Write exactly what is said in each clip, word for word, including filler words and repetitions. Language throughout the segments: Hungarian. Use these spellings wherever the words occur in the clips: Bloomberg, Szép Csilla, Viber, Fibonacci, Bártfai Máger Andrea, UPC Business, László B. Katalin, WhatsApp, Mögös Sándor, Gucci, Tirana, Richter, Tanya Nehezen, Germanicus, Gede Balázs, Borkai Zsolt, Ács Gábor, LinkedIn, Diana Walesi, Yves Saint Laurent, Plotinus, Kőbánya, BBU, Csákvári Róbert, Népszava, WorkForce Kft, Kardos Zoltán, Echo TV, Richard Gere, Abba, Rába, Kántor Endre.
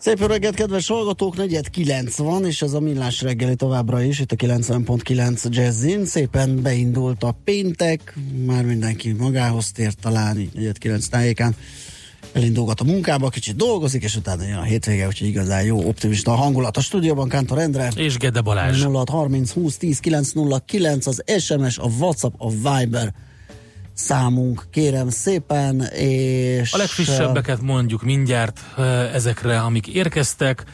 Szép jó reggelt, kedves hallgatók! negyvenkilenc van, és ez a Millás reggeli továbbra is, itt a kilencven pont kilenc Jazzin. Szépen beindult a péntek, már mindenki magához tért talán, így negyvenkilenc tájékán. Elindulgat a munkába, kicsit dolgozik, és utána jön a hétvége, úgyhogy igazán jó, optimista a hangulat. A stúdióban Kántor Endre és Gede Balázs. nulla hat harminc húsz tíz kilenc nulla kilenc az es em es, a WhatsApp, a Viber számunk, kérem szépen, és... A legfrissebbeket mondjuk mindjárt ezekre, amik érkeztek.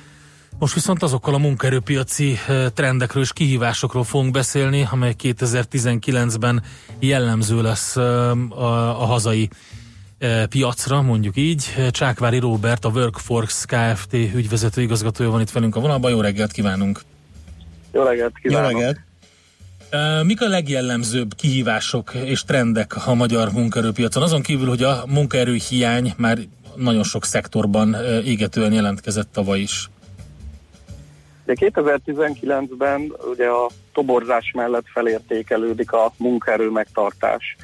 Most viszont azokkal a munkaerőpiaci trendekről és kihívásokról fogunk beszélni, amely kétezer-tizenkilencben jellemző lesz a, a hazai piacra, mondjuk így. Csákvári Róbert, a WorkForce Kft. Ügyvezető igazgatója van itt velünk a vonalban. Jó reggelt kívánunk! Jó reggelt kívánok! Jó reggelt. Mik a legjellemzőbb kihívások és trendek a magyar munkaerőpiacon? Azon kívül, hogy a munkaerőhiány már nagyon sok szektorban égetően jelentkezett tavaly is. De kétezer-tizenkilencben ugye a toborzás mellett felértékelődik a munkaerő megtartás.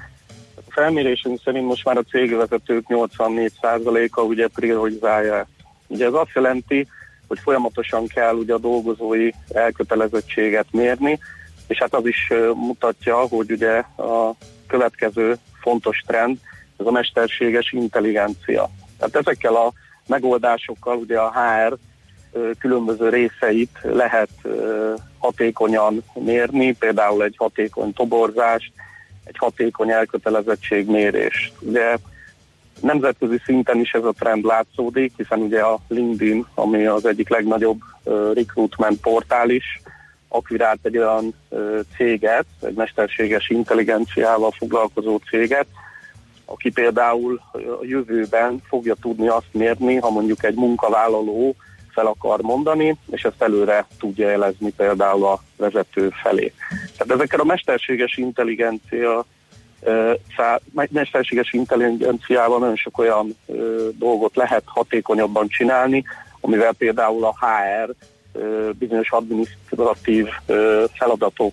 A felmérésünk szerint most már a cégvezetők nyolcvannégy százaléka ugye priorizálja ezt. Ugye ez azt jelenti, hogy folyamatosan kell ugye a dolgozói elkötelezettséget mérni, és hát az is mutatja, hogy ugye a következő fontos trend, ez a mesterséges intelligencia. Tehát ezekkel a megoldásokkal ugye a há er különböző részeit lehet hatékonyan mérni, például egy hatékony toborzást, egy hatékony elkötelezettségmérés. Ugye nemzetközi szinten is ez a trend látszódik, hiszen ugye a LinkedIn, ami az egyik legnagyobb uh, recruitment portál is, akvirált egy olyan uh, céget, egy mesterséges intelligenciával foglalkozó céget, aki például uh, a jövőben fogja tudni azt mérni, ha mondjuk egy munkavállaló fel akar mondani, és ezt előre tudja jelezni például a vezető felé. Tehát ezekkel a mesterséges intelligencia, mesterséges intelligenciával nagyon sok olyan dolgot lehet hatékonyabban csinálni, amivel például a há er bizonyos adminisztratív feladatok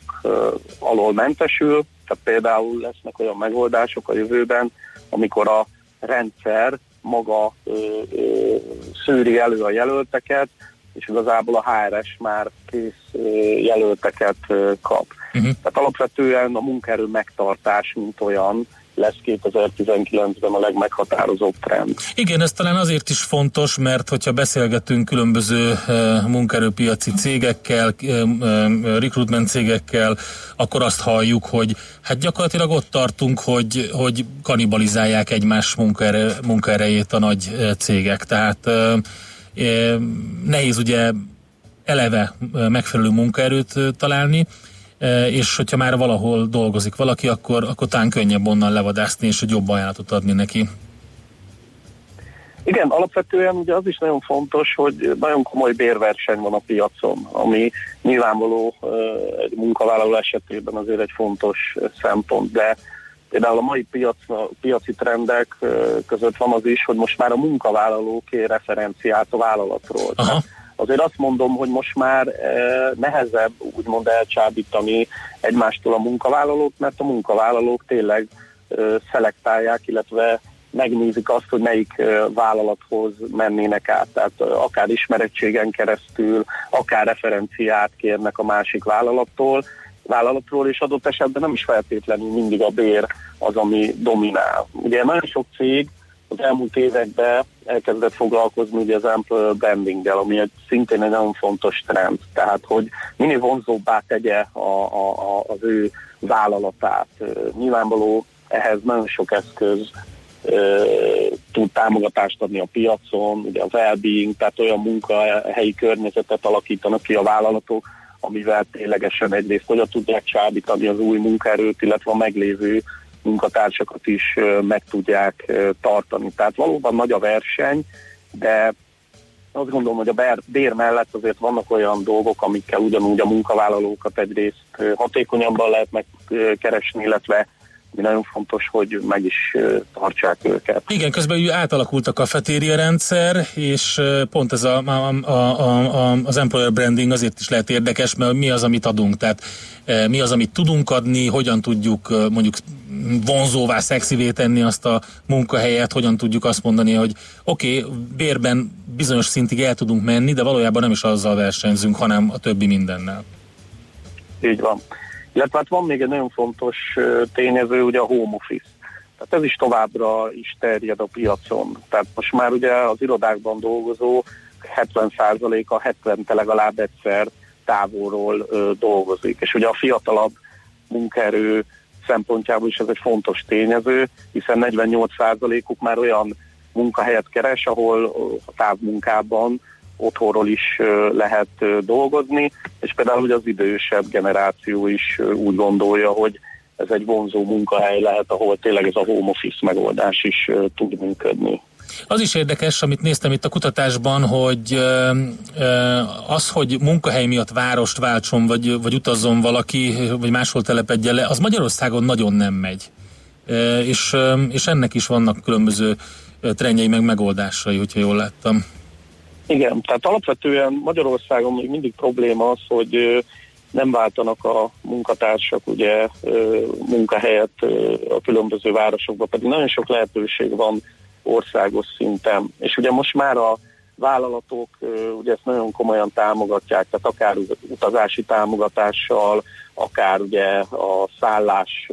alól mentesül, tehát például lesznek olyan megoldások a jövőben, amikor a rendszer maga ö, ö, szűri elő a jelölteket, és igazából a há er es már kész ö, jelölteket ö, kap. Uh-huh. Tehát alapvetően a munkaerő megtartás, mint olyan, lesz kétezer-tizenkilencben a legmeghatározóbb trend. Igen, ez talán azért is fontos, mert hogyha beszélgetünk különböző munkaerőpiaci cégekkel, recruitment cégekkel, akkor azt halljuk, hogy hát gyakorlatilag ott tartunk, hogy, hogy kanibalizálják egymás munkaerő, munkaerejét a nagy cégek. Tehát nehéz ugye eleve megfelelő munkaerőt találni, és hogyha már valahol dolgozik valaki, akkor, akkor talán könnyebb onnan levadászni, és hogy jobb ajánlatot adni neki. Igen, alapvetően ugye az is nagyon fontos, hogy nagyon komoly bérverseny van a piacon, ami nyilvánvaló egy munkavállaló esetében azért egy fontos szempont, de például a mai piac, a piaci trendek között van az is, hogy most már a munkavállaló kér referenciát a vállalatról. Aha. Azért azt mondom, hogy most már nehezebb úgymond elcsábítani egymástól a munkavállalók, mert a munkavállalók tényleg szelektálják, illetve megnézik azt, hogy melyik vállalathoz mennének át. Tehát akár ismerettségen keresztül, akár referenciát kérnek a másik vállalattól, vállalatról, és adott esetben nem is feltétlenül mindig a bér az, ami dominál. Ugye nagyon sok cég az elmúlt években elkezdett foglalkozni ugye az employer brandinggel, ami egy, szintén egy nagyon fontos trend. Tehát, hogy minél vonzóbbá tegye a, a, a, az ő vállalatát. Nyilvánvaló ehhez nagyon sok eszköz e, tud támogatást adni a piacon, ugye a well-being, tehát olyan munkahelyi környezetet alakítanak ki a vállalatok, amivel ténylegesen egyrészt hogyan tudják csábítani az új munkaerőt, illetve a meglévő munkatársakat is meg tudják tartani. Tehát valóban nagy a verseny, de azt gondolom, hogy a bér mellett azért vannak olyan dolgok, amikkel ugyanúgy a munkavállalókat egyrészt hatékonyabban lehet megkeresni, illetve nagyon fontos, hogy meg is tartsák őket. Igen, közben átalakult a kafetéria rendszer, és pont ez a, a, a, a, az employer branding azért is lehet érdekes, mert mi az, amit adunk, tehát mi az, amit tudunk adni, hogyan tudjuk mondjuk vonzóvá, szexivé tenni azt a munkahelyet, hogyan tudjuk azt mondani, hogy oké, okay, bérben bizonyos szintig el tudunk menni, de valójában nem is azzal versenyzünk, hanem a többi mindennel. Így van. Illetve hát van még egy nagyon fontos tényező, ugye a home office. Tehát ez is továbbra is terjed a piacon. Tehát most már ugye az irodákban dolgozó hetven százaléka hetven-te legalább egyszer távolról ö, dolgozik. És ugye a fiatalabb munkaerő szempontjából is ez egy fontos tényező, hiszen negyvennyolc százalékuk már olyan munkahelyet keres, ahol a távmunkában otthonról is lehet dolgozni, és például hogy az idősebb generáció is úgy gondolja, hogy ez egy vonzó munkahely lehet, ahol tényleg ez a home office megoldás is tud működni. Az is érdekes, amit néztem itt a kutatásban, hogy az, hogy munkahely miatt várost váltson, vagy, vagy utazzon valaki, vagy máshol telepedje le, az Magyarországon nagyon nem megy. És, és ennek is vannak különböző trendjei, meg megoldásai, hogyha jól láttam. Igen, tehát alapvetően Magyarországon még mindig probléma az, hogy nem váltanak a munkatársak ugye munkahelyet a különböző városokba, pedig nagyon sok lehetőség van országos szinten. És ugye most már a vállalatok ugye ezt nagyon komolyan támogatják, tehát akár utazási támogatással, akár ugye a szállás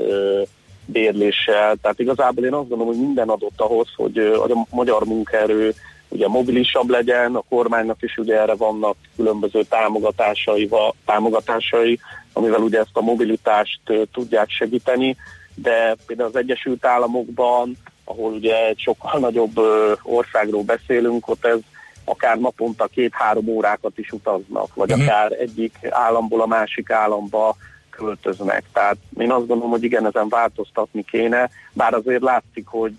bérléssel. Tehát igazából én azt gondolom, hogy minden adott ahhoz, hogy a magyar munkaerő ugye mobilisabb legyen, a kormánynak is ugye erre vannak különböző támogatásai, támogatásai, amivel ugye ezt a mobilitást tudják segíteni, de például az Egyesült Államokban, ahol ugye egy sokkal nagyobb országról beszélünk, ott ez akár naponta két-három órákat is utaznak, vagy uh-huh. akár egyik államból a másik államba költöznek. Tehát én azt gondolom, hogy igen, ezen változtatni kéne, bár azért látszik, hogy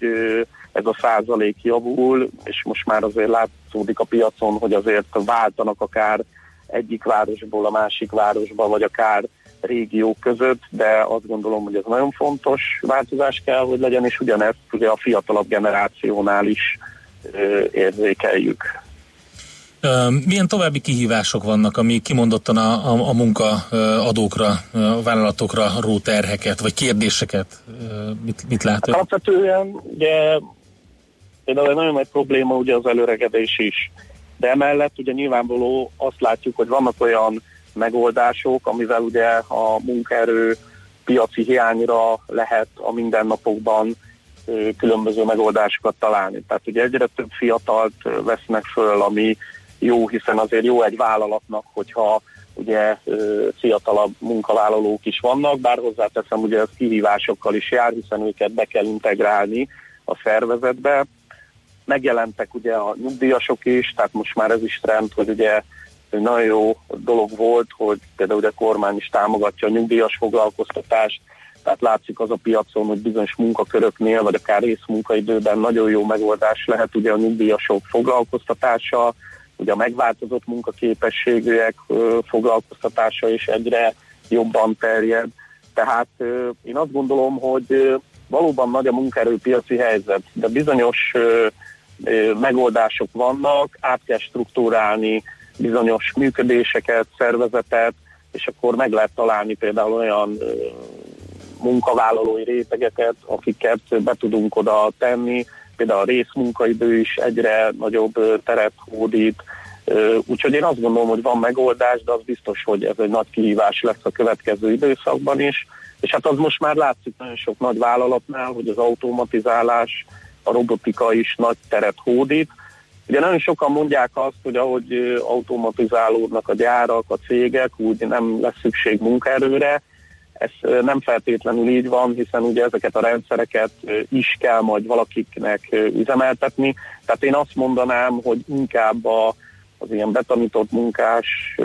ez a százalék javul, és most már azért látszódik a piacon, hogy azért váltanak akár egyik városból a másik városba, vagy akár régiók között, de azt gondolom, hogy ez nagyon fontos változás kell, hogy legyen, és ugyanezt ugye a fiatalabb generációnál is ö, érzékeljük. Milyen további kihívások vannak, ami kimondottan a, a, a munkaadókra, a vállalatokra ró terheket, vagy kérdéseket? Mit, mit lát? Hát alapvetően ugye például egy nagyon nagy probléma ugye az előregedés is, de emellett ugye nyilvánvaló azt látjuk, hogy vannak olyan megoldások, amivel ugye a munkaerő piaci hiányra lehet a mindennapokban különböző megoldásokat találni. Tehát ugye egyre több fiatalt vesznek föl, ami jó, hiszen azért jó egy vállalatnak, hogyha ugye fiatalabb munkavállalók is vannak, bár hozzáteszem, ugye ez kihívásokkal is jár, hiszen őket be kell integrálni a szervezetbe. Megjelentek ugye a nyugdíjasok is, tehát most már ez is trend, hogy ugye nagyon jó dolog volt, hogy például ugye a kormány is támogatja a nyugdíjas foglalkoztatást, tehát látszik az a piacon, hogy bizonyos munkaköröknél, vagy akár részmunkaidőben nagyon jó megoldás lehet ugye a nyugdíjasok foglalkoztatása, ugye a megváltozott munkaképességűek foglalkoztatása is egyre jobban terjed. Tehát én azt gondolom, hogy valóban nagy a munkaerőpiaci helyzet, de bizonyos megoldások vannak, át kell strukturálni bizonyos működéseket, szervezetet, és akkor meg lehet találni például olyan munkavállalói rétegeket, akiket be tudunk oda tenni, például a részmunkaidő is egyre nagyobb teret hódít. Úgyhogy én azt gondolom, hogy van megoldás, de az biztos, hogy ez egy nagy kihívás lesz a következő időszakban is. És hát az most már látszik nagyon sok nagy vállalatnál, hogy az automatizálás, a robotika is nagy teret hódít. Ugye nagyon sokan mondják azt, hogy ahogy automatizálódnak a gyárak, a cégek, úgy nem lesz szükség munkaerőre. Ez nem feltétlenül így van, hiszen ugye ezeket a rendszereket is kell majd valakiknek üzemeltetni. Tehát én azt mondanám, hogy inkább a, az ilyen betanított munkás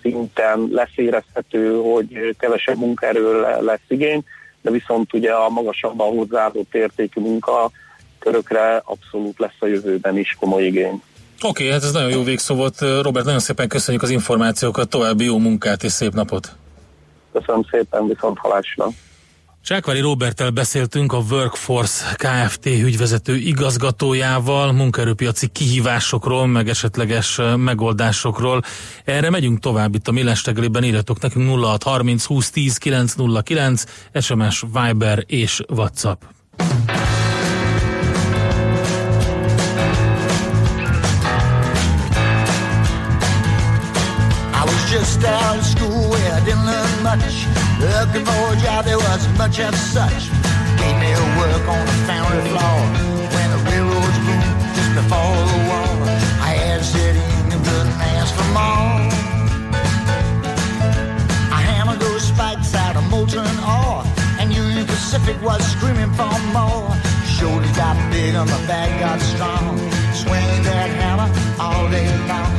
szinten lesz érezhető, hogy kevesebb munkaerőre lesz igény, de viszont ugye a magasabban hozzáadott értékű munkakörökre abszolút lesz a jövőben is komoly igény. Oké, okay, hát ez nagyon jó végszó volt. Robert, nagyon szépen köszönjük az információkat, további jó munkát és szép napot! Köszönöm szépen, viszont hallásra! Csákvári Roberttel beszéltünk, a WorkForce Kft. Ügyvezető igazgatójával, munkaerőpiaci kihívásokról, meg esetleges megoldásokról. Erre megyünk tovább itt a Millás reggelében, írjatok nekünk nulla hat harminc húsz tíz kilenc nulla kilenc, es em es, Viber és WhatsApp. Just out of school, I didn't learn much. Looking for a job, there wasn't much of such. Gave me a work on the foundry floor when the railroads boomed just before the war. I had sitting and couldn't ask for more. I hammered those spikes out of molten ore, and Union Pacific was screaming for more. Shoulders got big and my back got strong. Swinging that hammer all day long.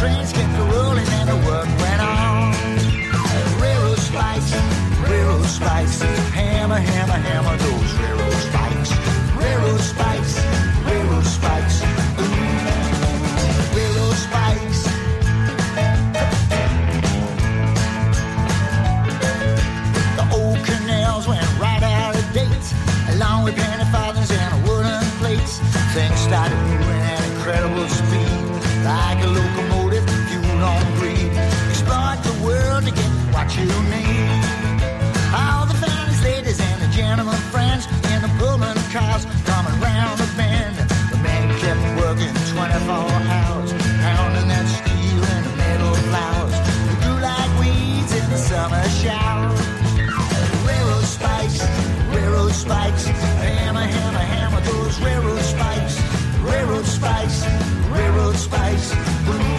Trains kept rolling and the work went on. Railroad spikes, railroad spikes, hammer, hammer, hammer those railroad spikes. Railroad spikes, railroad spikes, ooh, railroad spikes. The old canals went right out of date, along with penny farthings and wooden plates. Things started moving at incredible speed, like a locomotive. Don't breathe. Exploit the world to get what you need. All the finest ladies and the gentlemen friends in the Pullman cars coming round the bend. The men kept working twenty-four hours, pounding that steel in the metal flowers. They grew like weeds in the summer shower. Railroad spikes, railroad spikes, hammer, hammer, hammer those railroad spikes. Railroad spikes, railroad spikes, ooh. Spikes.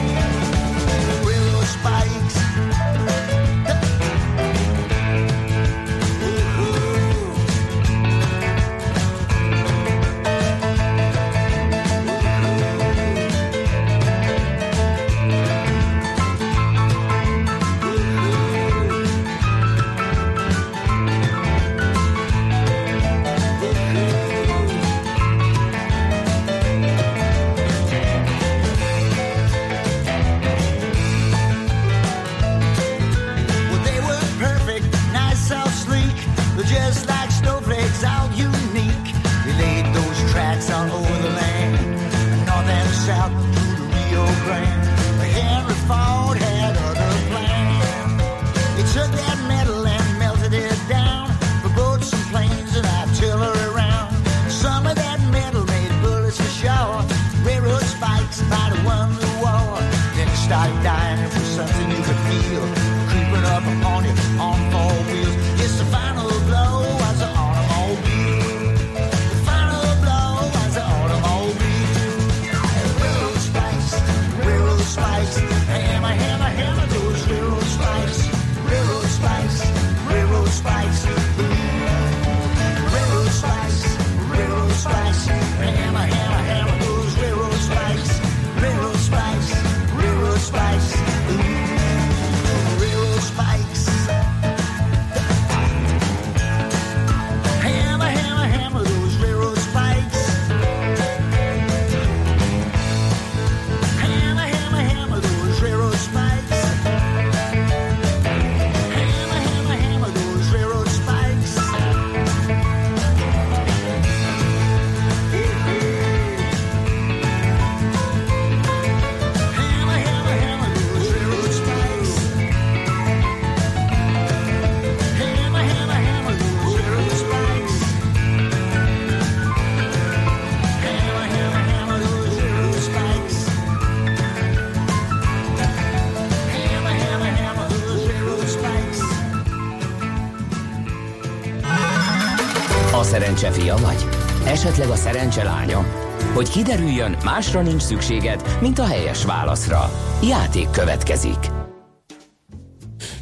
Fia vagy? Esetleg a szerencse lánya? Hogy kiderüljön, másra nincs szükséged, mint a helyes válaszra. Játék következik.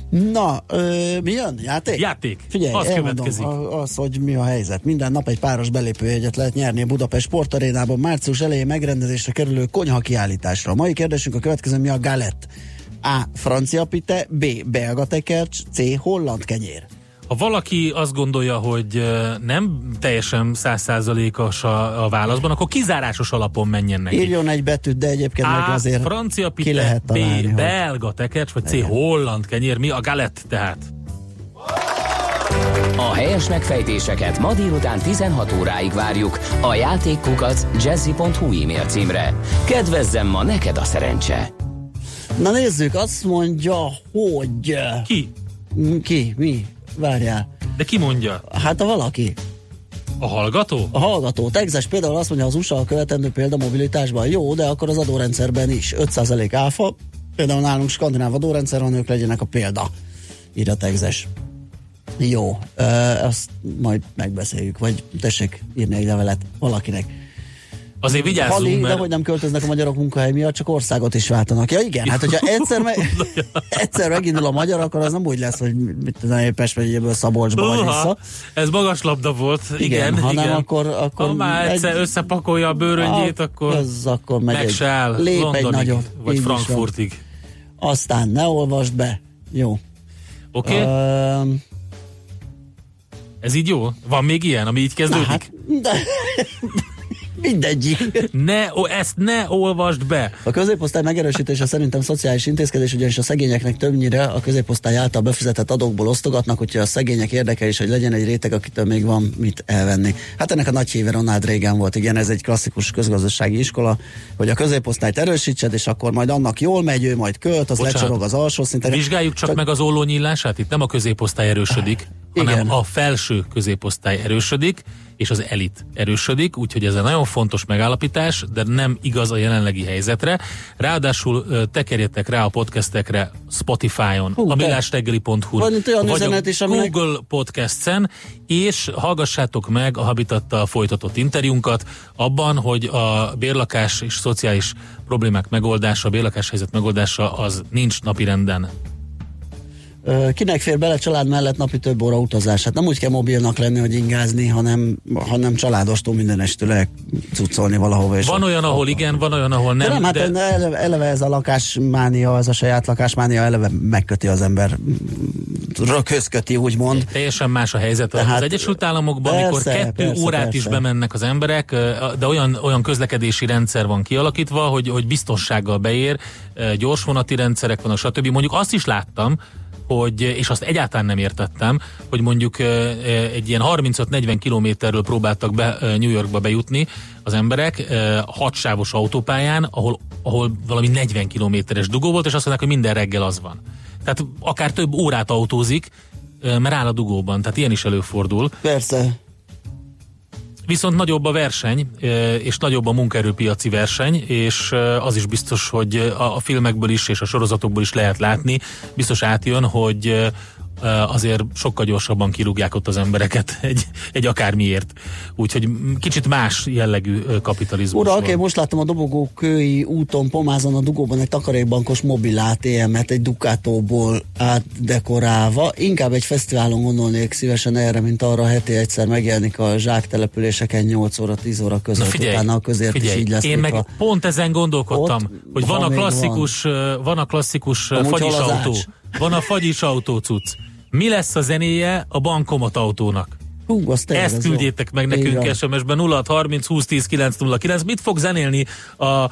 Na, ö, mi jön? Játék? Játék. Figyelj, az következik. Az, hogy mi a helyzet. Minden nap egy páros belépőjegyet lehet nyerni a Budapest Sportarénában március elején megrendezésre kerülő konyha kiállításra. A mai kérdésünk a következő: mi a galett? A. Francia pite, B. Belga tekercs, C. Holland kenyér. Ha valaki azt gondolja, hogy nem teljesen száz százalékos a, a válaszban, akkor kizárásos alapon menjen neki. Írjon egy betűt, de egyébként a, meg azért francia pite, ki lehet találni, B, belga tekercs, vagy C, holland kenyér, mi a galette tehát. A helyes megfejtéseket ma délután tizenhat óráig várjuk a játékkukac jazzy pont hu e-mail címre. Kedvezzem ma neked a szerencse! Na nézzük, azt mondja, hogy... Ki? Ki? Mi? Várjál. De ki mondja? Hát a valaki. A hallgató? A hallgató. Texas például azt mondja, az u es á a követendő példa mobilitásban. Jó, de akkor az adórendszerben is. öt százalék áfa. Például nálunk skandináv adórendszer, van, ők legyenek a példa. Ír a Texas. Jó, ezt majd megbeszéljük, vagy tessék írni egy levelet valakinek. Azért vigyázzunk, Halig, mert... de hogy nem költöznek a magyarok munkahely miatt, csak országot is váltanak. Ja igen, hát hogyha egyszer, me... egyszer megindul a magyar, akkor az nem úgy lesz, hogy mit tudom, Pest vagy ebből Szabolcsba vagy vissza. Ez magas labda volt, igen. igen hanem igen. Akkor, akkor... Ha már egyszer egy... összepakolja a bőröngyét, a... akkor, az akkor megy meg egy... se áll Londonig, vagy Frankfurtig. Aztán ne olvasd be. Jó. Oké. Okay. Uh... Ez így jó? Van még ilyen, ami így kezdődik? Na, hát, de, mindegyik. Ne, ó, ezt ne olvasd be! A középosztály megerősítése szerintem szociális intézkedés, ugyanis a szegényeknek többnyire a középosztály által befizetett adókból osztogatnak, úgyhogy a szegények érdeke is, hogy legyen egy réteg, akitől még van mit elvenni. Hát ennek a nagy híve Ronald Reagan volt, igen, ez egy klasszikus közgazdasági iskola, hogy a középosztályt erősítsed, és akkor majd annak jól megy, ő majd költ, az Bocsánat. Lecsorog az alsó szinten. Vizsgáljuk csak, csak meg az olló nyílását, itt nem a középosztály erősödik. Hanem igen. A felső középosztály erősödik, és az elit erősödik, úgyhogy ez egy nagyon fontos megállapítás, de nem igaz a jelenlegi helyzetre. Ráadásul tekerjetek rá a podcastekre Spotify-on, Hú, a millástegeli pont hu, vagy a Google Podcasten, és hallgassátok meg a Habitattal folytatott interjúnkat abban, hogy a bérlakás és szociális problémák megoldása, a bérlakás helyzet megoldása az nincs napirenden. Kinek fér bele család mellett napi több óra utazás? Hát nem úgy kell mobilnak lenni, hogy ingázni, hanem, hanem családostól minden estől cuccolni valahova. És van olyan, ahol igen, van olyan, ahol nem. nem hát de... eleve, eleve ez a lakásmánia, ez a saját lakásmánia eleve megköti az ember, rökhöz köti, úgymond. Teljesen más a helyzet. Tehát, az Egyesült Államokban, persze, amikor kettő persze, órát persze. is bemennek az emberek, de olyan, olyan közlekedési rendszer van kialakítva, hogy, hogy biztonsággal beér, gyorsvonati rendszerek vannak, stb. Mondjuk azt is láttam, hogy, és azt egyáltalán nem értettem, hogy mondjuk egy ilyen harmincöt-negyven kilométerről próbáltak be New Yorkba bejutni az emberek hatsávos autópályán, ahol, ahol valami negyven kilométeres dugó volt, és azt mondják, hogy minden reggel az van. Tehát akár több órát autózik, mert áll a dugóban, tehát ilyen is előfordul. Persze. Viszont nagyobb a verseny, és nagyobb a munkaerőpiaci verseny, és az is biztos, hogy a filmekből is, és a sorozatokból is lehet látni, biztos átjön, hogy azért sokkal gyorsabban kirúgják ott az embereket egy, egy akármiért. Úgyhogy kicsit más jellegű kapitalizmus. Ura, oké, okay, most láttam a Dobogókői úton, Pomázon a dugóban egy takarékbankos mobil á té emet egy Ducatóból átdekorálva. Inkább egy fesztiválon gondolnék szívesen erre, mint arra, heti egyszer megjelenik a zsáktelepüléseken nyolc óra tíz óra között. Na figyelj, utána a közért figyelj, is így lesz. Én meg a... pont ezen gondolkodtam, ott, hogy van a klasszikus, van. van a klasszikus fagyis autó. Van a fagyis autócuc. Mi lesz a zenéje a bankomat autónak? Hú, tényleg, ezt küldjétek meg nekünk es em es-ben nulla hat harminc húsz tíz kilenc nulla kilenc. Mit fog zenélni a, a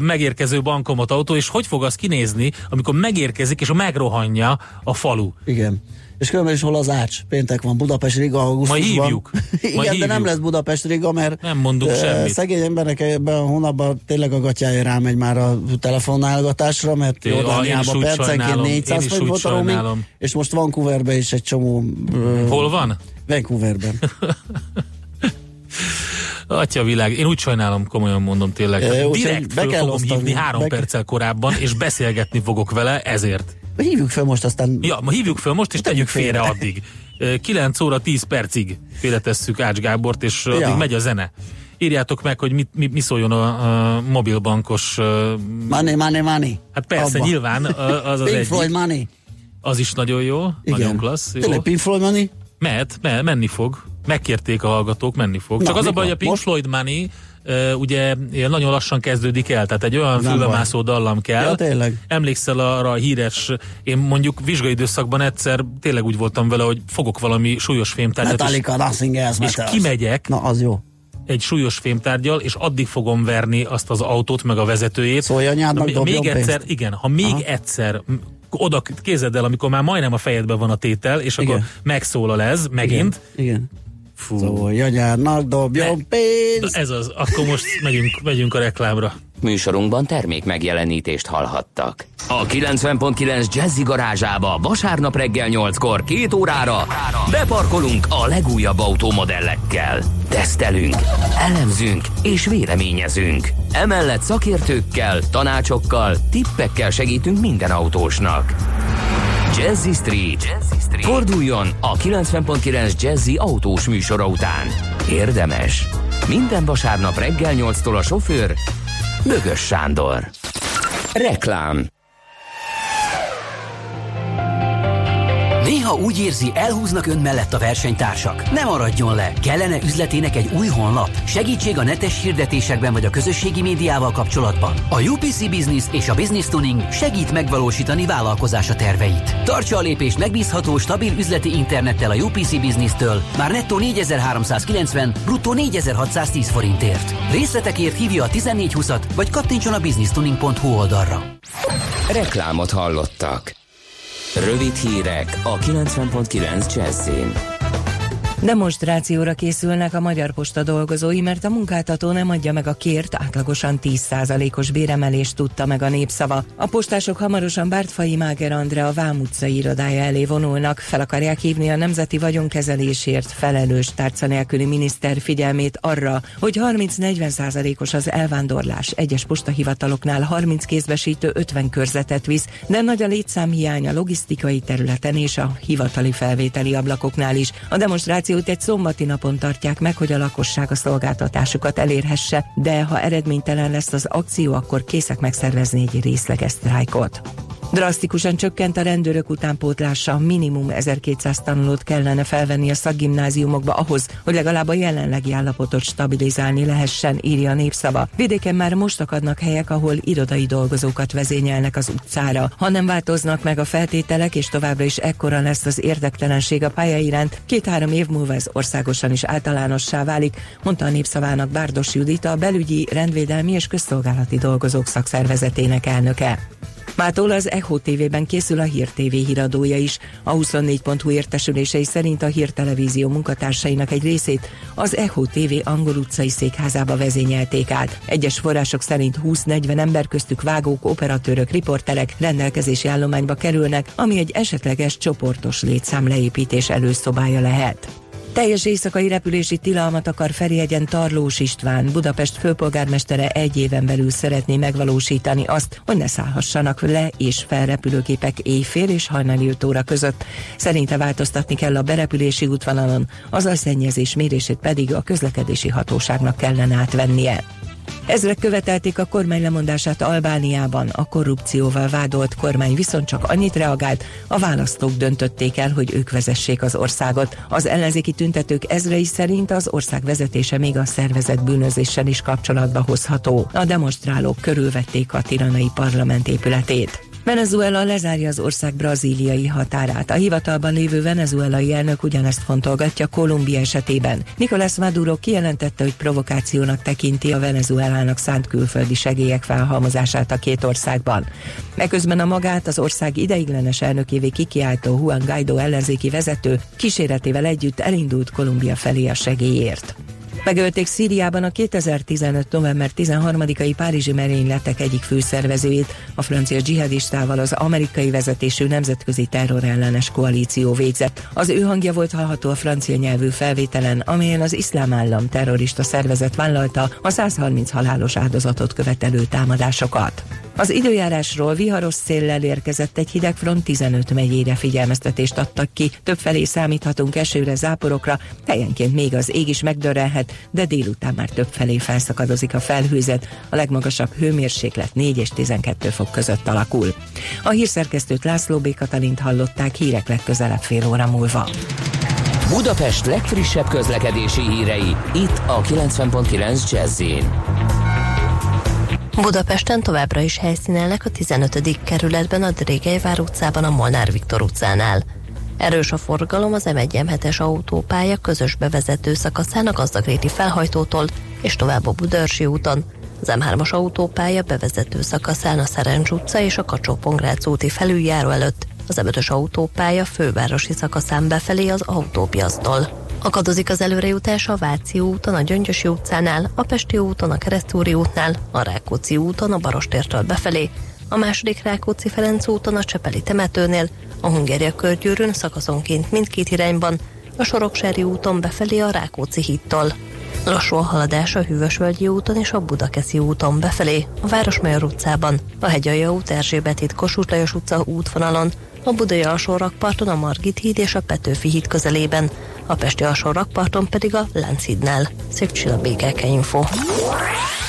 megérkező bankomat autó, és hogy fog az kinézni, amikor megérkezik és megrohanja a falu? Igen. És különben is hol az ács? Péntek van, Budapest, Riga, augusztusban. Ma hívjuk. Igen, ma hívjuk. De nem lesz Budapest, Riga, mert nem mondunk semmit. Szegény embernek ebben a hónapban tényleg a gatyája rámegy már a telefonálgatásra, mert Jordániában percenként négyszáz fogy volt a roaming, és most Vancouverben is egy csomó... Hol van? Vancouverben. Atya világ, én úgy sajnálom, komolyan mondom tényleg. É, direkt föl fogom osztani. Hívni három be... perccel korábban, és beszélgetni fogok vele ezért. Hívjuk fel most, aztán... Ja, ma hívjuk fel most, és tegyük félre addig. kilenc óra tíz percig félretesszük Ács Gábort, és addig ja. megy a zene. Írjátok meg, hogy mit, mi, mi szóljon a, a mobilbankos... Money, money, money. Hát persze, Abba. Nyilván az az Pink egyik. Floyd money. Az is nagyon jó, igen. Nagyon klassz. Jó. Tényleg Pink Floyd money? Mehet, menni fog. Megkérték a hallgatók, menni fog. Na, csak az a baj, hogy a Pink Floyd money ugye nagyon lassan kezdődik el, tehát egy olyan fülbemászó dallam kell. Ja, tényleg. Emlékszel arra a híres, én mondjuk vizsgaidőszakban egyszer tényleg úgy voltam vele, hogy fogok valami súlyos fémtárgyat. Metallica, és, nothing else és kimegyek. Na, az jó. Egy súlyos fémtárgyal, és addig fogom verni azt az autót, meg a vezetőjét. Szólj anyádnak, dobjon pénzt. Igen, ha még Aha. egyszer oda kézeddel, amikor már majdnem a fejedben van a tétel, és igen. akkor megszólal ez, megint. Igen. igen. Fú. Szólj anyádnak, dobjon pénzt. Ez az, akkor most megyünk, megyünk a reklámra. Műsorunkban termék megjelenítést hallhattak. A kilencven pont kilenc Jazzy garázsába vasárnap reggel nyolckor két órára beparkolunk a legújabb automodellekkel. Tesztelünk, elemzünk és véleményezünk. Emellett szakértőkkel, tanácsokkal, tippekkel segítünk minden autósnak. Jazzy Street. Jazzy Street. Forduljon a kilencven pont kilenc Jazzy autós műsora után. Érdemes. Minden vasárnap reggel nyolctól a sofőr Mögös Sándor. Reklám. Néha úgy érzi, elhúznak ön mellett a versenytársak. Ne maradjon le! Kellene üzletének egy új honlap? Segítség a netes hirdetésekben vagy a közösségi médiával kapcsolatban. A u pé cé Business és a Business Tuning segít megvalósítani vállalkozása terveit. Tartsa a lépést megbízható, stabil üzleti internettel a u pé cé Business-től, már nettó négyezer-háromszázkilencven, bruttó négyezer-hatszáztíz forintért. Részletekért hívja a tizennégy húszat, vagy kattintson a businesstuning pont hu oldalra. Reklámot hallottak. Rövid hírek a kilencven pont kilenc Jazzin. Demonstrációra készülnek a Magyar Posta dolgozói, mert a munkáltató nem adja meg a kért, átlagosan tíz százalékos béremelést, tudta meg a Népszava. A postások hamarosan Bártfai Máger Andrea Vám utcai irodája elé vonulnak, fel akarják hívni a nemzeti vagyonkezelésért felelős tárca nélküli miniszter figyelmét arra, hogy harminc-negyven százalékos az elvándorlás, egyes postahivataloknál harminc kézbesítő ötven körzetet visz, de nagy a létszámhiány a logisztikai területen és a hivatali felvételi ablakoknál is. A demonstráció egy szombati napon tartják meg, hogy a lakosság a szolgáltatásukat elérhesse, de ha eredménytelen lesz az akció, akkor készek megszervezni egy részleges sztrájkot. Drasztikusan csökkent a rendőrök utánpótlása, minimum ezerkétszáz tanulót kellene felvenni a szakgimnáziumokba ahhoz, hogy legalább a jelenlegi állapotot stabilizálni lehessen, írja a Népszava. Vidéken már most akadnak helyek, ahol irodai dolgozókat vezényelnek az utcára. Ha nem változnak meg a feltételek, és továbbra is ekkora lesz az érdektelenség a pálya iránt, két-három év múlva ez országosan is általánossá válik, mondta a Népszavának Bárdos Judit, a belügyi, rendvédelmi és közszolgálati dolgozók szakszervezetének elnöke. Mától az Echo té vében készül a Hír té vé híradója is. A huszonnégy pont hu értesülései szerint a Hír Televízió munkatársainak egy részét az Echo té vé angol utcai székházába vezényelték át. Egyes források szerint húsz-negyven ember, köztük vágók, operatőrök, riporterek rendelkezési állományba kerülnek, ami egy esetleges csoportos létszám leépítés előszobája lehet. Teljes éjszakai repülési tilalmat akar Ferihegyen Tarlós István. Budapest főpolgármestere egy éven belül szeretné megvalósítani azt, hogy ne szállhassanak le és felrepülőgépek éjfél és hajnali öt óra között. Szerinte változtatni kell a berepülési útvonalon, az alszennyezés mérését pedig a közlekedési hatóságnak kellene átvennie. Ezrek követelték a kormány lemondását Albániában. A korrupcióval vádolt kormány viszont csak annyit reagált, a választók döntötték el, hogy ők vezessék az országot. Az ellenzéki tüntetők ezrei szerint az ország vezetése még a szervezett bűnözéssel is kapcsolatba hozható. A demonstrálók körülvették a tiranai parlament épületét. Venezuela lezárja az ország brazíliai határát. A hivatalban lévő venezuelai elnök ugyanezt fontolgatja Kolumbia esetében. Nicolás Maduro kijelentette, hogy provokációnak tekinti a Venezuelának szánt külföldi segélyek felhalmozását a két országban. Eközben a magát az ország ideiglenes elnökévé kikiáltó Juan Guaidó ellenzéki vezető kíséretével együtt elindult Kolumbia felé a segélyért. Megölték Szíriában a kétezer-tizenöt. november tizenharmadikai párizsi merényletek egyik főszervezőjét, a francia dzsihadistával az amerikai vezetésű nemzetközi terrorellenes koalíció végzett. Az ő hangja volt hallható a francia nyelvű felvételen, amelyen az Iszlám Állam terrorista szervezet vállalta a száz harminc halálos áldozatot követelő támadásokat. Az időjárásról: viharos széllel érkezett egy hidegfront, tizenöt megyére figyelmeztetést adtak ki, többfelé számíthatunk esőre, záporokra, helyenként még az ég is megdörrelhet, de délután már többfelé felszakadozik a felhőzet, a legmagasabb hőmérséklet négy és tizenkettő fok között alakul. A hírszerkesztőt, László B. Katalint hallották. Hírek legközelebb fél óra múlva. Budapest legfrissebb közlekedési hírei, itt a kilencven pont kilenc Jazz-in. Budapesten továbbra is helyszínelnek a tizenötödik kerületben, a Drégelyvár utcában, a Molnár Viktor utcánál. Erős a forgalom az M egy M hetes autópálya közös bevezető szakaszán a Gazdagréti felhajtótól és tovább a Budaörsi úton, az M hármas autópálya bevezető szakaszán a Szerencs utca és a Kacsó-Pongrác úti felüljáró előtt, az M ötös autópálya fővárosi szakaszán befelé az autópiasztól. Akadozik az előrejutás a Váci úton, a Gyöngyösi utcánál, a Pesti úton, a Keresztúri útnál, a Rákóczi úton, a Barostértől befelé, a második Rákóczi-Ferenc úton, a Csepeli temetőnél, a Hungária körgyűrűn szakaszonként mindkét irányban, a Soroksári úton befelé a Rákóczi hídtól. Lassú a haladás a Hűvösvölgyi úton és a Budakeszi úton befelé, a Városmajor utcában, a Hegyalja út, Erzsébet híd, Kossuth Lajos utca útvonalon, a Budai alsó rakparton a Margit híd és a Petőfi híd közelében, a Pesti alsó rakparton pedig a Lánchídnál. Szép Csilla, bé ká ká Info.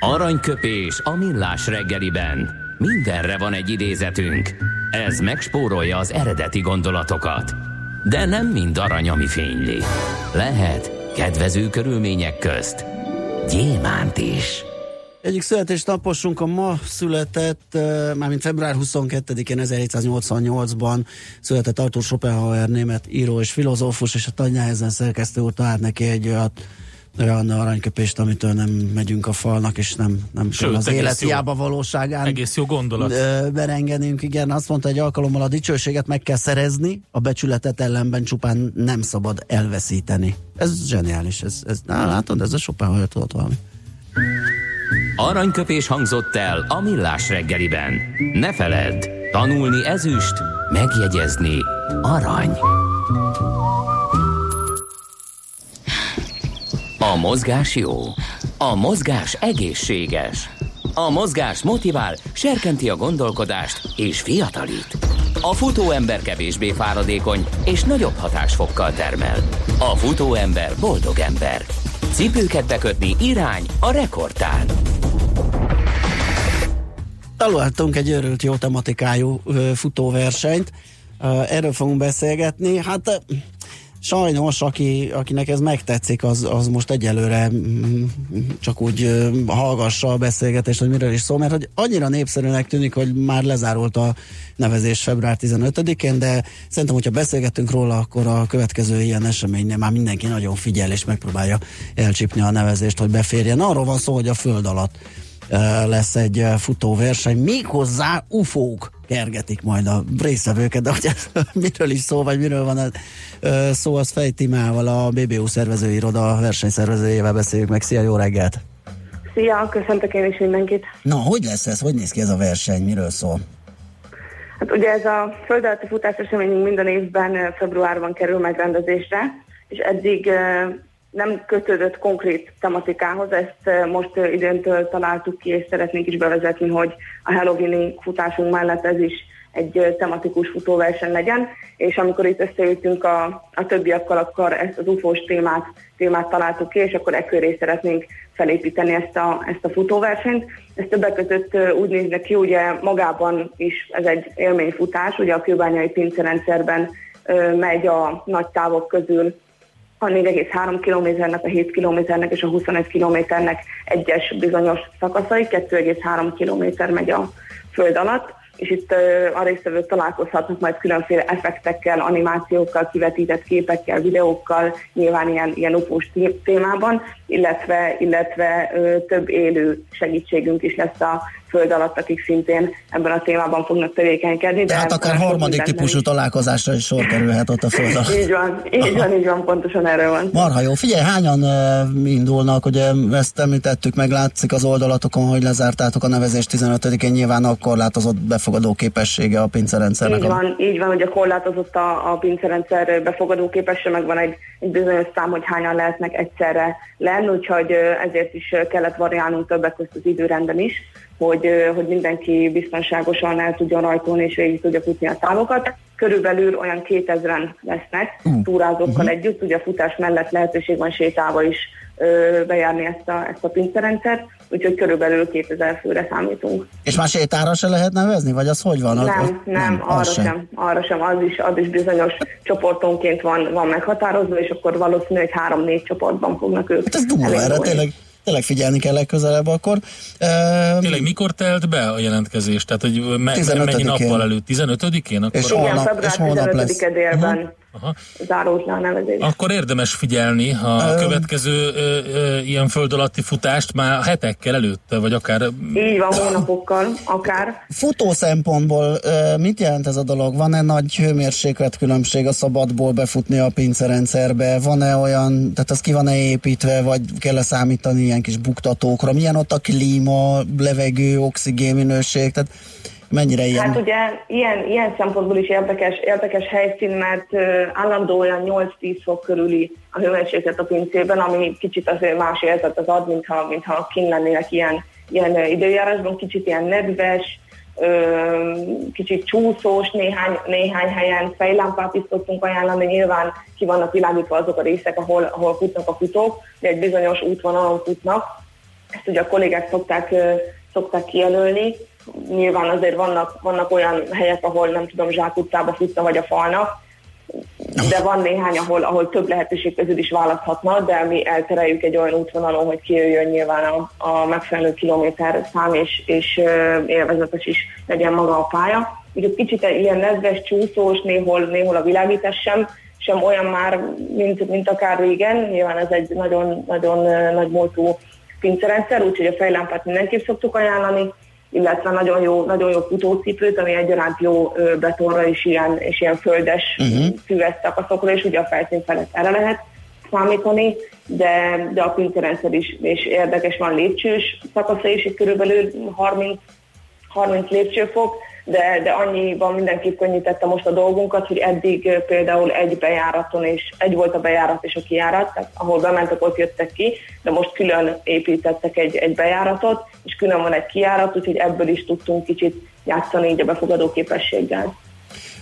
Aranyköpés a Millás reggeliben. Mindenre van egy idézetünk. Ez megspórolja az eredeti gondolatokat. De nem mind arany, ami fényli. Lehet kedvező körülmények közt gyémánt is. Egyik születésnaposunk a ma született, mármint február huszonkettedikén ezerhétszáznyolcvannyolcban született Arthur Schopenhauer, német író és filozófus, és a Tanya Nehezen szerkesztő úr talált neki egy olyat, olyan aranyköpést, amitől nem megyünk a falnak, és nem, nem Sőt, kell az élet hiába valóságán. Egész jó gondolat. Berengenünk, igen, azt mondta egy alkalommal, a dicsőséget meg kell szerezni, a becsületet ellenben csupán nem szabad elveszíteni. Ez zseniális, ez, ez, na, látod, ez a Schopenhauer tudott valami. Aranyköpés hangzott el a Millás reggeliben. Ne feledd, tanulni ezüst, megjegyezni arany. A mozgás jó, a mozgás egészséges, a mozgás motivál, serkenti a gondolkodást és fiatalít. A futóember kevésbé fáradékony és nagyobb hatásfokkal termel. A futóember boldog ember. Cipőket bekötni irány a rekordtán. Találtunk egy örült jó tematikájú futóversenyt, erről fogunk beszélgetni. Hát... sajnos, aki, akinek ez megtetszik, az, az most egyelőre csak úgy hallgassa a beszélgetést, hogy miről is szól, mert hogy annyira népszerűnek tűnik, hogy már lezárult a nevezés február tizenötödikén, de szerintem, hogyha beszélgetünk róla, akkor a következő ilyen eseménynél már mindenki nagyon figyel, és megpróbálja elcsípni a nevezést, hogy beférjen. Arról van szó, hogy a föld alatt lesz egy futóverseny, méghozzá ufók kergetik majd a résztvevőket, de hogy miről is szó, vagy miről van szó, az Fej Timával, a bé bé u szervezőiroda versenyszervezőjével beszéljük meg. Szia, jó reggelt! Szia, köszöntök én is mindenkit! Na, hogy lesz ez? Hogy néz ki ez a verseny? Miről szól? Hát ugye ez a föld alatti futás eseményünk minden évben februárban kerül megrendezésre, és eddig nem kötődött konkrét tematikához, ezt most időntől találtuk ki, és szeretnénk is bevezetni, hogy a halloweeni futásunk mellett ez is egy tematikus futóverseny legyen, és amikor itt összeültünk a, a többiakkal, akkor ezt az ufós témát, témát találtuk ki, és akkor e köré szeretnénk felépíteni ezt a, ezt a futóversenyt. Ez többek között úgy néznek ki, ugye magában is ez egy élményfutás, ugye a kőbányai pincerendszerben megy a nagy távok közül a négy egész három kilométernek, a hét kilométernek és a huszonegy kilométernek egyes bizonyos szakaszai, két egész három kilométer megy a föld alatt, és itt a résztvevők találkozhatnak majd különféle effektekkel, animációkkal, kivetített képekkel, videókkal, nyilván ilyen, ilyen ufós témában, illetve, illetve több élő segítségünk is lesz a föld alatt, akik szintén ebben a témában fognak tevékenykedni. Tehát akár harmadik típusú találkozásra is sor kerülhet ott a föld alatt. Így van, így van, így van, pontosan erről van. Marha jó. Figyelj, hányan uh, indulnak, ugye ezt említettük, meg látszik az oldalatokon, hogy lezártátok a nevezést tizenötödikén, nyilván a korlátozott befogadó képessége a pincerendszernek. Így van, így van, hogy a korlátozott a, a pincerendszer befogadó képessége, meg van egy, egy bizonyos szám, hogy hányan lehetnek egyszerre lenni, úgyhogy ezért is kellett variálnunk többek között az időrendben is, hogy, hogy mindenki biztonságosan el tudja rajtolni és végig tudja futni a távokat. Körülbelül olyan kétezren lesznek uh, túrázókkal uh-huh. együtt, ugye a futás mellett lehetőség van sétálva is ö, bejárni ezt a, ezt a pincerendszert, úgyhogy körülbelül kétezer főre számítunk. És már sétára se lehet nevezni, vagy az hogy van? Nem, az, nem, nem arra sem. sem, arra sem, az is, az is bizonyos csoportonként van, van meghatározva, és akkor valószínűleg három-négy csoportban fognak ők. Hát ez durva, erre tényleg. Tényleg figyelni kell legközelebb akkor. E... Tényleg mikor telt be a jelentkezés? Tehát, hogy me- mennyi nappal előtt? tizenötödikén? Akkor és holnap, és holnap lesz. Délben Aha. zárult le a nevezés. Akkor érdemes figyelni a um, következő ö, ö, ilyen föld alatti futást már hetekkel előtte, vagy akár... Így van, hónapokkal, akár. Futó szempontból mit jelent ez a dolog? Van-e nagy hőmérséklet különbség a szabadból befutni a pincerendszerbe? Van-e olyan, tehát az ki van-e építve, vagy kell-e számítani ilyen kis buktatókra? Milyen ott a klíma, levegő, oxigénminőség, tehát mennyire ilyen? Hát ugye ilyen, ilyen szempontból is érdekes, érdekes helyszín, mert állandó olyan nyolc-tíz fok körüli a hőmérséklet a pincében, ami kicsit azért más érzetet ad, mintha, mintha kint lennének ilyen, ilyen időjárásban, kicsit ilyen nedves, kicsit csúszós, néhány, néhány helyen fejlámpát is szoktunk ajánlani, nyilván ki vannak világítva azok a részek, ahol, ahol futnak a futók, de egy bizonyos útvonalon futnak, ezt ugye a kollégák szokták, szokták kijelölni. Nyilván azért vannak, vannak olyan helyek, ahol nem tudom, Zsák utcába futna vagy a falnak. de van néhány, ahol, ahol több lehetőség közül is választhatna, de mi eltereljük egy olyan útvonalon, hogy kijöjjön nyilván a, a megfelelő kilométer szám, és, és élvezetes is legyen maga a pálya. Úgyhogy kicsit ilyen nedves, csúszós, néhol, néhol a világítás sem, sem olyan már, mint, mint akár régen. Nyilván ez egy nagyon, nagyon nagy múltú pincerendszer, úgyhogy a fejlámpát mindenképp szoktuk ajánlani, illetve nagyon jó, nagyon jó futócipőt, ami egyaránt jó betonra és ilyen, és ilyen földes szűves uh-huh. szakaszokra, és ugye a felszín felett erre lehet számítani, de, de a pincerendszer is és érdekes, van lépcsős szakasza is, itt körülbelül harminc lépcsőfok, de, de annyiban mindenképp könnyítette most a dolgunkat, hogy eddig például egy bejáraton, és egy volt a bejárat és a kijárat, tehát ahol bementek, ott jöttek ki, de most külön építettek egy, egy bejáratot, és külön van egy kijárat, úgyhogy ebből is tudtunk kicsit játszani így a befogadó képességgel.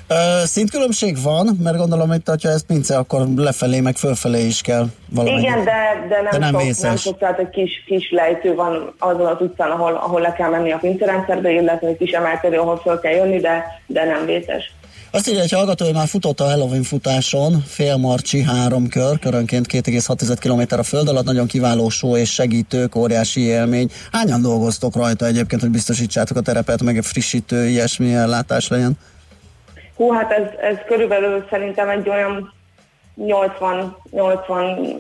Ö, szintkülönbség van, mert gondolom, hogy ha ez pince, akkor lefelé, meg fölfelé is kell valami. Igen, de, de nem, de nem sok, vészes. Nem sok, tehát egy kis, kis lejtő van azon az utcán, ahol, ahol le kell menni a pincerendszerbe, illetve egy kis emelkedő, ahol föl kell jönni, de, de nem vészes. Azt írja egy hallgató, hogy már futott a Halloween futáson, félmarcsi három kör, körönként két egész hat tized kilométer a föld alatt, nagyon kiváló só és segítők, óriási élmény. Hányan dolgoztok rajta egyébként, hogy biztosítsátok a terepet, meg egy frissítő, ilyesmi ellátás legyen? Hú, hát ez, ez körülbelül szerintem egy olyan nyolcvan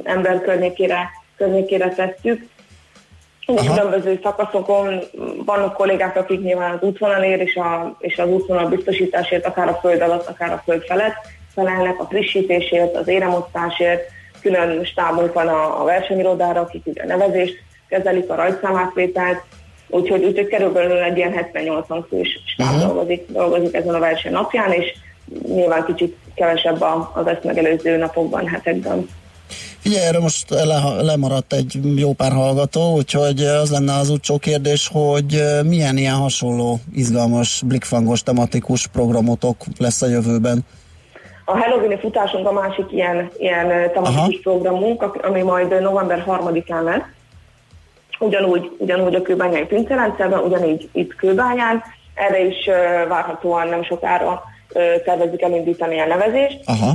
ember környékére, környékére tettük. Különböző szakaszokon vannak kollégák, akik nyilván az útvonal ér, és, a, és az útvonal biztosításért, akár a föld alatt, akár a föld felett felelnek, a frissítésért, az éremosztásért, külön stábunk van a, a versenyirodára, akik ugye a nevezést kezelik, a rajtszámátvételt, úgyhogy, úgyhogy körülbelül egy ilyen hetven-nyolcvan fős stáb dolgozik, dolgozik ezen a verseny napján, és nyilván kicsit kevesebb az ezt megelőző napokban, hetekben. Figyelj, erről most le, lemaradt egy jó pár hallgató, úgyhogy az lenne az utcsó kérdés, hogy milyen ilyen hasonló, izgalmas, blikfangos, tematikus programotok lesz a jövőben? A Halloween futásunk a másik ilyen, ilyen tematikus Aha. programunk, ami majd november harmadikán lesz. Ugyanúgy, ugyanúgy a kőbányai pincerendszerben, ugyanígy itt Kőbányán, erre is uh, várhatóan nem sokára uh, tervezik elindítani a nevezést. Aha.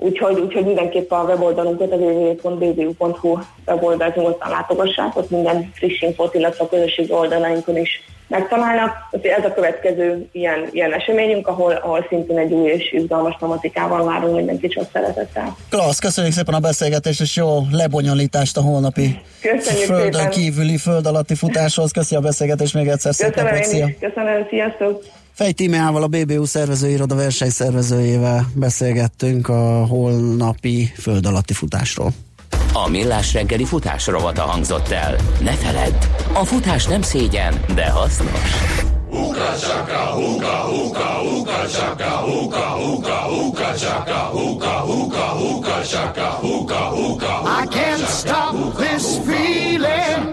Úgyhogy, úgyhogy mindenképp a weboldalunkat, az double-u double-u double-u pont b b u pont h u weboldalt nyugodtan látogassák, ott minden friss infót, illetve a közösségi oldalainkon is megtalálnak. Ez a következő ilyen, ilyen eseményünk, ahol, ahol szintén egy új és izgalmas tematikával várunk mindenkit sok szeretettel. Klassz, köszönjük szépen a beszélgetést, és jó lebonyolítást a holnapi köszönjük földön szépen. Kívüli, föld alatti futáshoz. Köszi a beszélgetést még egyszer. Köszönöm én szia. Köszönöm, sziasztok! Fej Tímeával, a bé bé u szervezőiroda versenyszervezőjével beszélgettünk a holnapi föld alatti futásról. A Millás reggeli futás rovata hangzott el. Ne feledd, a futás nem szégyen, de hasznos. Uka csaka, uka, uka, uka csaka, uka, uka, uka csaka, uka, uka, uka csaka, uka, uka. I can't stop this feeling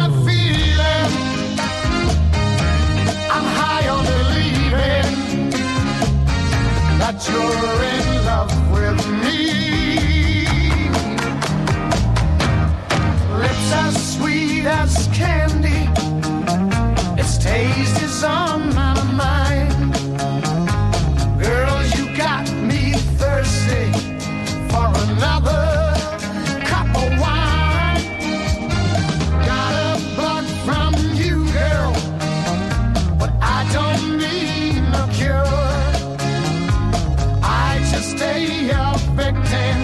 a feeling. I'm high on believing that you're. That's candy, its taste is on my mind. Girl, you got me thirsty for another cup of wine. Got a block from you, girl, but I don't need no cure. I just stay up and dance.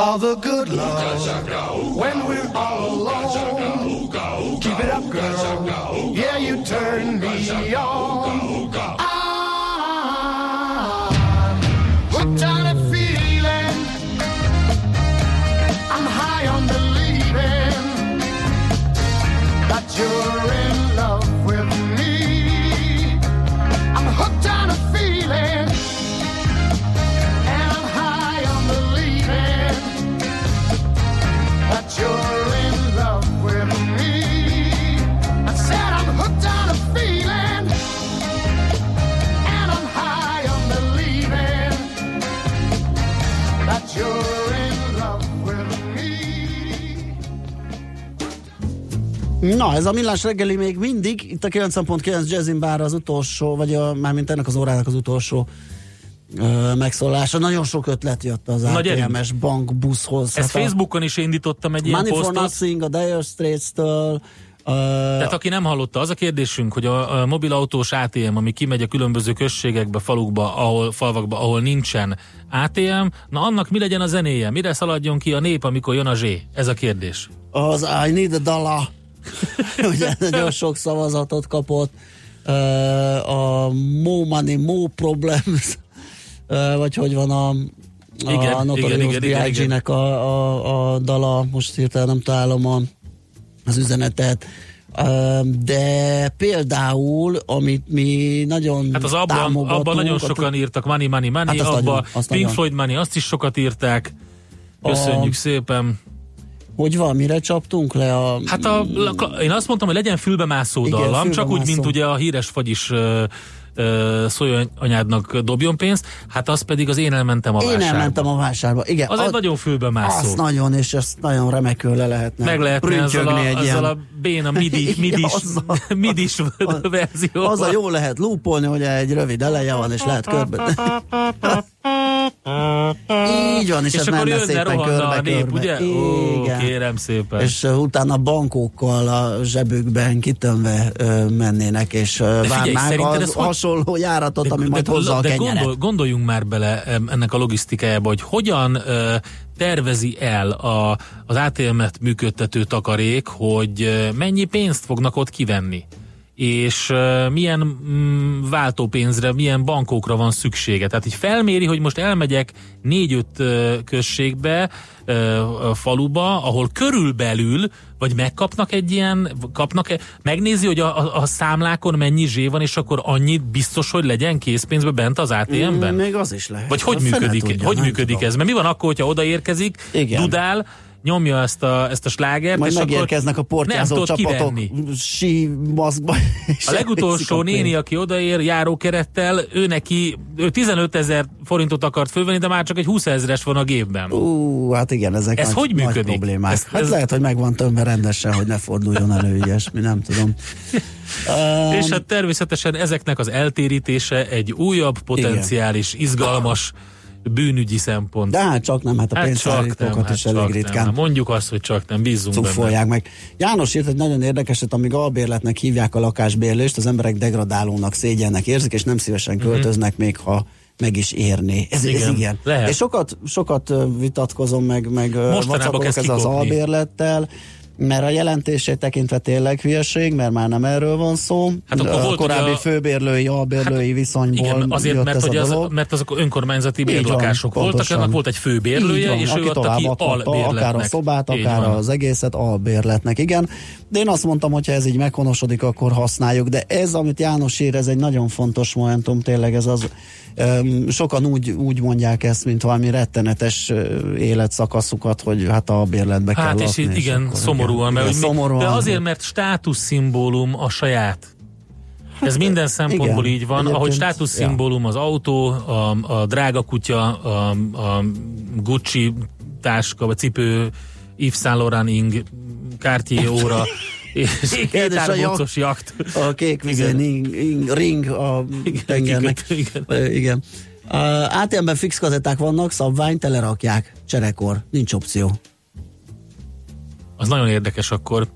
all the good love when we're all alone. Keep it up, girl. Yeah, you turn me on. I'm hooked on a feeling. I'm high on believing that you're in love with me. I'm hooked on a feeling. You're in love with me. I said I'm hooked on a feeling, and I'm high on believing that you're in love with me. Na, ez a Millás reggeli még mindig itt a kilenc pont kilenc Jazzin, bár az utolsó, vagy a, mármint ennek az órának az utolsó Ö, megszólása. Nagyon sok ötlet jött az á té em-es bankbuszhoz. Ezt hát Facebookon a... is indítottam egy Money ilyen posztot. Money for Nothing, a Dire Straits-től. A... Tehát aki nem hallotta, az a kérdésünk, hogy a, a mobilautós á té em, ami kimegy a különböző községekbe, falukba, ahol, falvakba, ahol nincsen á té em, na annak mi legyen a zenéje? Mire szaladjon ki a nép, amikor jön a zsé? Ez a kérdés. Az I need a dollar. Ugye nagyon sok szavazatot kapott. A Mo Money, Mo Problems, vagy hogy van a, a igen, Notorious bé i gé-nek a, a, a dala, most hirtelen nem találom a, az üzenetet, de például, amit mi nagyon hát az abban, abban nagyon sokan írtak, Money, Money, Money, hát abban Pink Floyd Money, azt is sokat írták, köszönjük a, szépen. Hogy van, mire csaptunk le? A, hát a, én azt mondtam, hogy legyen fülbemászó igen, dallam, fülbemászó. Csak úgy, mint ugye a híres fagyis Szóljon anyádnak dobjon pénzt, hát az pedig az én elmentem a én vásárba. Én elmentem a vásárba, igen. Az, az egy nagyon fülbemászó. Az nagyon, és ezt nagyon remekül le lehetne. Meg lehetne ezzel a, ezzel a béna midi, midis, midis verzió. Az a jó lehet lúpolni, hogy egy rövid eleje van, és lehet körbe. Így van, és, és ez menne szépen körbe-körbe. Ó, kérem szépen. És uh, utána bankókkal a zsebükben kitömve uh, mennének, és uh, várnák az hasonló járatot, de, ami de, majd de, hozza de a kenyeret. Gondol, gondoljunk már bele ennek a logisztikájába, hogy hogyan uh, tervezi el a, az á té em-et működtető takarék, hogy uh, mennyi pénzt fognak ott kivenni, és uh, milyen mm, váltópénzre, milyen bankokra van szüksége. Tehát így felméri, hogy most elmegyek négy-öt uh, községbe, uh, faluba, ahol körülbelül, vagy megkapnak egy ilyen, kapnak, megnézi, hogy a, a, a számlákon mennyi zsé van, és akkor annyit biztos, hogy legyen készpénzbe bent az á té em-ben? Mm, még az is lehet. Vagy hogy működik, tudja, hogy működik ez? Mert mi van akkor, hogyha odaérkezik, igen, dudál, nyomja ezt a, ezt a slágert, majd és megérkeznek a portyázó csapatok sí maszkba. A legutolsó néni, aki odaér járókerettel, ő neki ő tizenöt ezer forintot akart fölvenni, de már csak egy húsz ezres van a gépben. Ú, hát igen, ezek ez nagy, hogy működik? Nagy problémák. Ez, hát ez... lehet, hogy megvan tömve rendesen, hogy ne forduljon elő ilyesmi, nem tudom. Um, és hát természetesen ezeknek az eltérítése egy újabb, potenciális, igen, izgalmas bűnügyi szempont. De hát csak nem, hát a pénztállítókat hát hát is elég ritkán. Nem. Mondjuk azt, hogy csak nem, bízzunk benne. Meg. János írt egy nagyon érdekeset, amíg albérletnek hívják a lakásbérlést, az emberek degradálónak, szégyennek érzik, és nem szívesen költöznek, mm-hmm, még ha meg is érné. Ez igen. Ez igen. És sokat, sokat vitatkozom, meg, meg vacakolok ez kikopni az albérlettel, mert a jelentését tekintve tényleg hülyeség, mert már nem erről van szó. Hát akkor volt a korábbi a... főbérlői, albérlői hát, viszonyból igen, azért, jött mert, ez hogy a dolog. Az, mert azok önkormányzati bérlakások van, voltak, annak volt egy főbérlője, van, és ő adta ki albérletnek. Akár a szobát, akár az egészet albérletnek, igen. De én azt mondtam, hogyha ez így meghonosodik, akkor használjuk, de ez, amit János ír, ez egy nagyon fontos momentum, tényleg ez az, um, sokan úgy, úgy mondják ezt, mint valami rettenetes életszakaszukat, hogy hát a albérletbe hát kell lakni. Hát és igen, szomorú. Mert, szomorúan, de azért, mert státuszszimbólum a saját. Ez hát, minden szempontból igen, így van, ahogy státuszszimbólum az autó, a, a drága kutya, a, a Gucci táska, a cipő, Yves Saint Laurent ing, Cartier óra, és kétárboncos jakt. A kékvizén ring a tengernek. Igen. igen. igen. á té em-ben fix kazetták vannak, szabvány, telerakják, cserekor, nincs opció. Az nagyon érdekes akkor.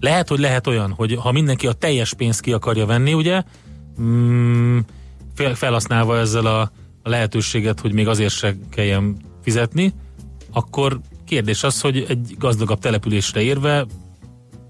Lehet, hogy lehet olyan, hogy ha mindenki a teljes pénzt ki akarja venni, ugye, mm, felhasználva ezzel a, a lehetőséget, hogy még azért se kelljen fizetni, akkor kérdés az, hogy egy gazdagabb településre érve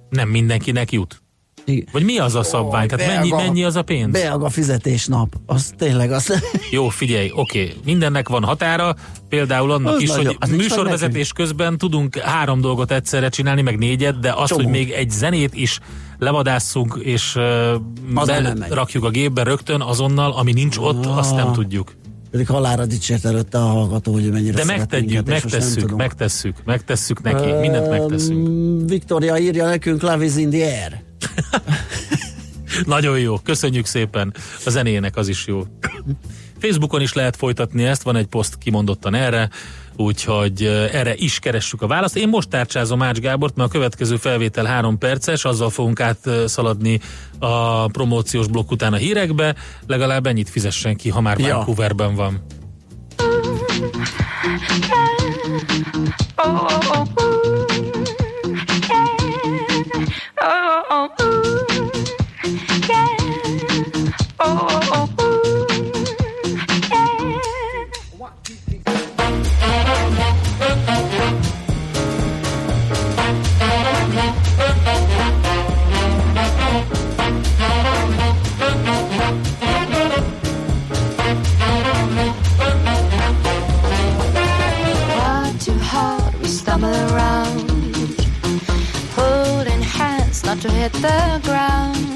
nem mindenkinek jut. Igen. Vagy mi az a szabvány? Oh, tehát belga, mennyi, mennyi az a pénz? Belga fizetésnap. Az tényleg az. Jó, figyelj, oké. Okay. Mindennek van határa. Például annak az is, nagyobb, hogy műsorvezetés közben tudunk három dolgot egyszerre csinálni, meg négyet, de az, Csomó. hogy még egy zenét is levadásszunk, és uh, rakjuk a gépbe rögtön azonnal, ami nincs ott, ah. azt nem tudjuk. Pedig halálra dicsért előtte a hallgató, hogy mennyire szeret minket. De megtesszük, megtesszük, megtesszük neki. Mindent megteszünk. Viktória írja nekünk Love is in the air. Nagyon jó, köszönjük szépen. A zenének az is jó. Facebookon is lehet folytatni ezt, van egy poszt kimondottan erre, úgyhogy erre is keressük a választ. Én most tárcsázom Ács Gábort, mert a következő felvétel három perces, azzal fogunk átszaladni a promóciós blokk után a hírekbe, legalább ennyit fizessen ki, ha már ja. Vancouverben van. Oh, ooh, yeah. Oh, oh, oh, ooh, yeah. One, two, three, far too hard, we stumble around. Not to hit the ground.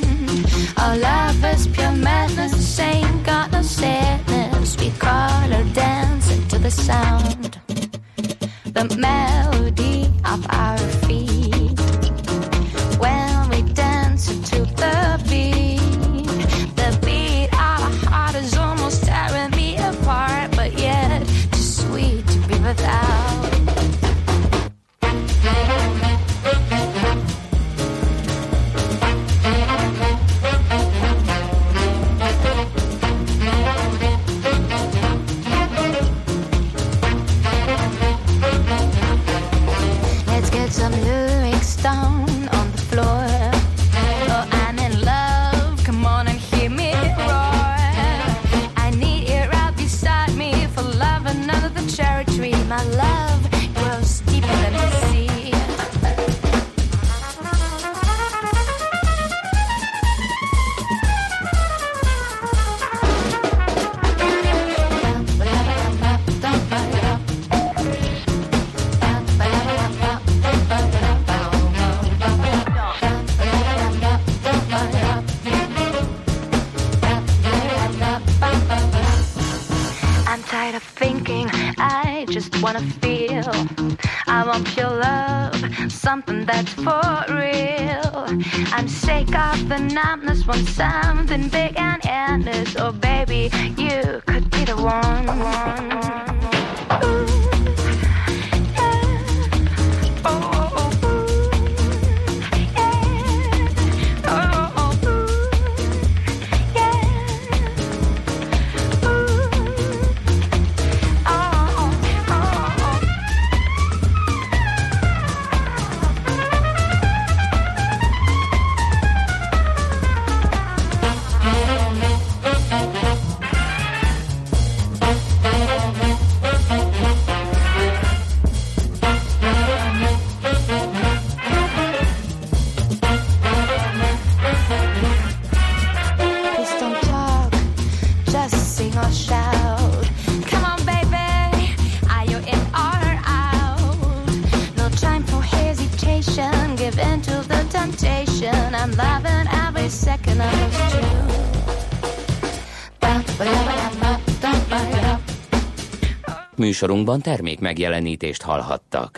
Our love is pure madness. Ain't got no sadness. We crawl or dance into the sound, the melody of our feet. When we dance to the beat, the beat of our heart is almost tearing me apart, but yet too sweet to be without. That's for real. I'm sick of the numbness. Want something big and endless. Oh baby, you could be the one. one. Műsorunkban termék megjelenítést hallhattak.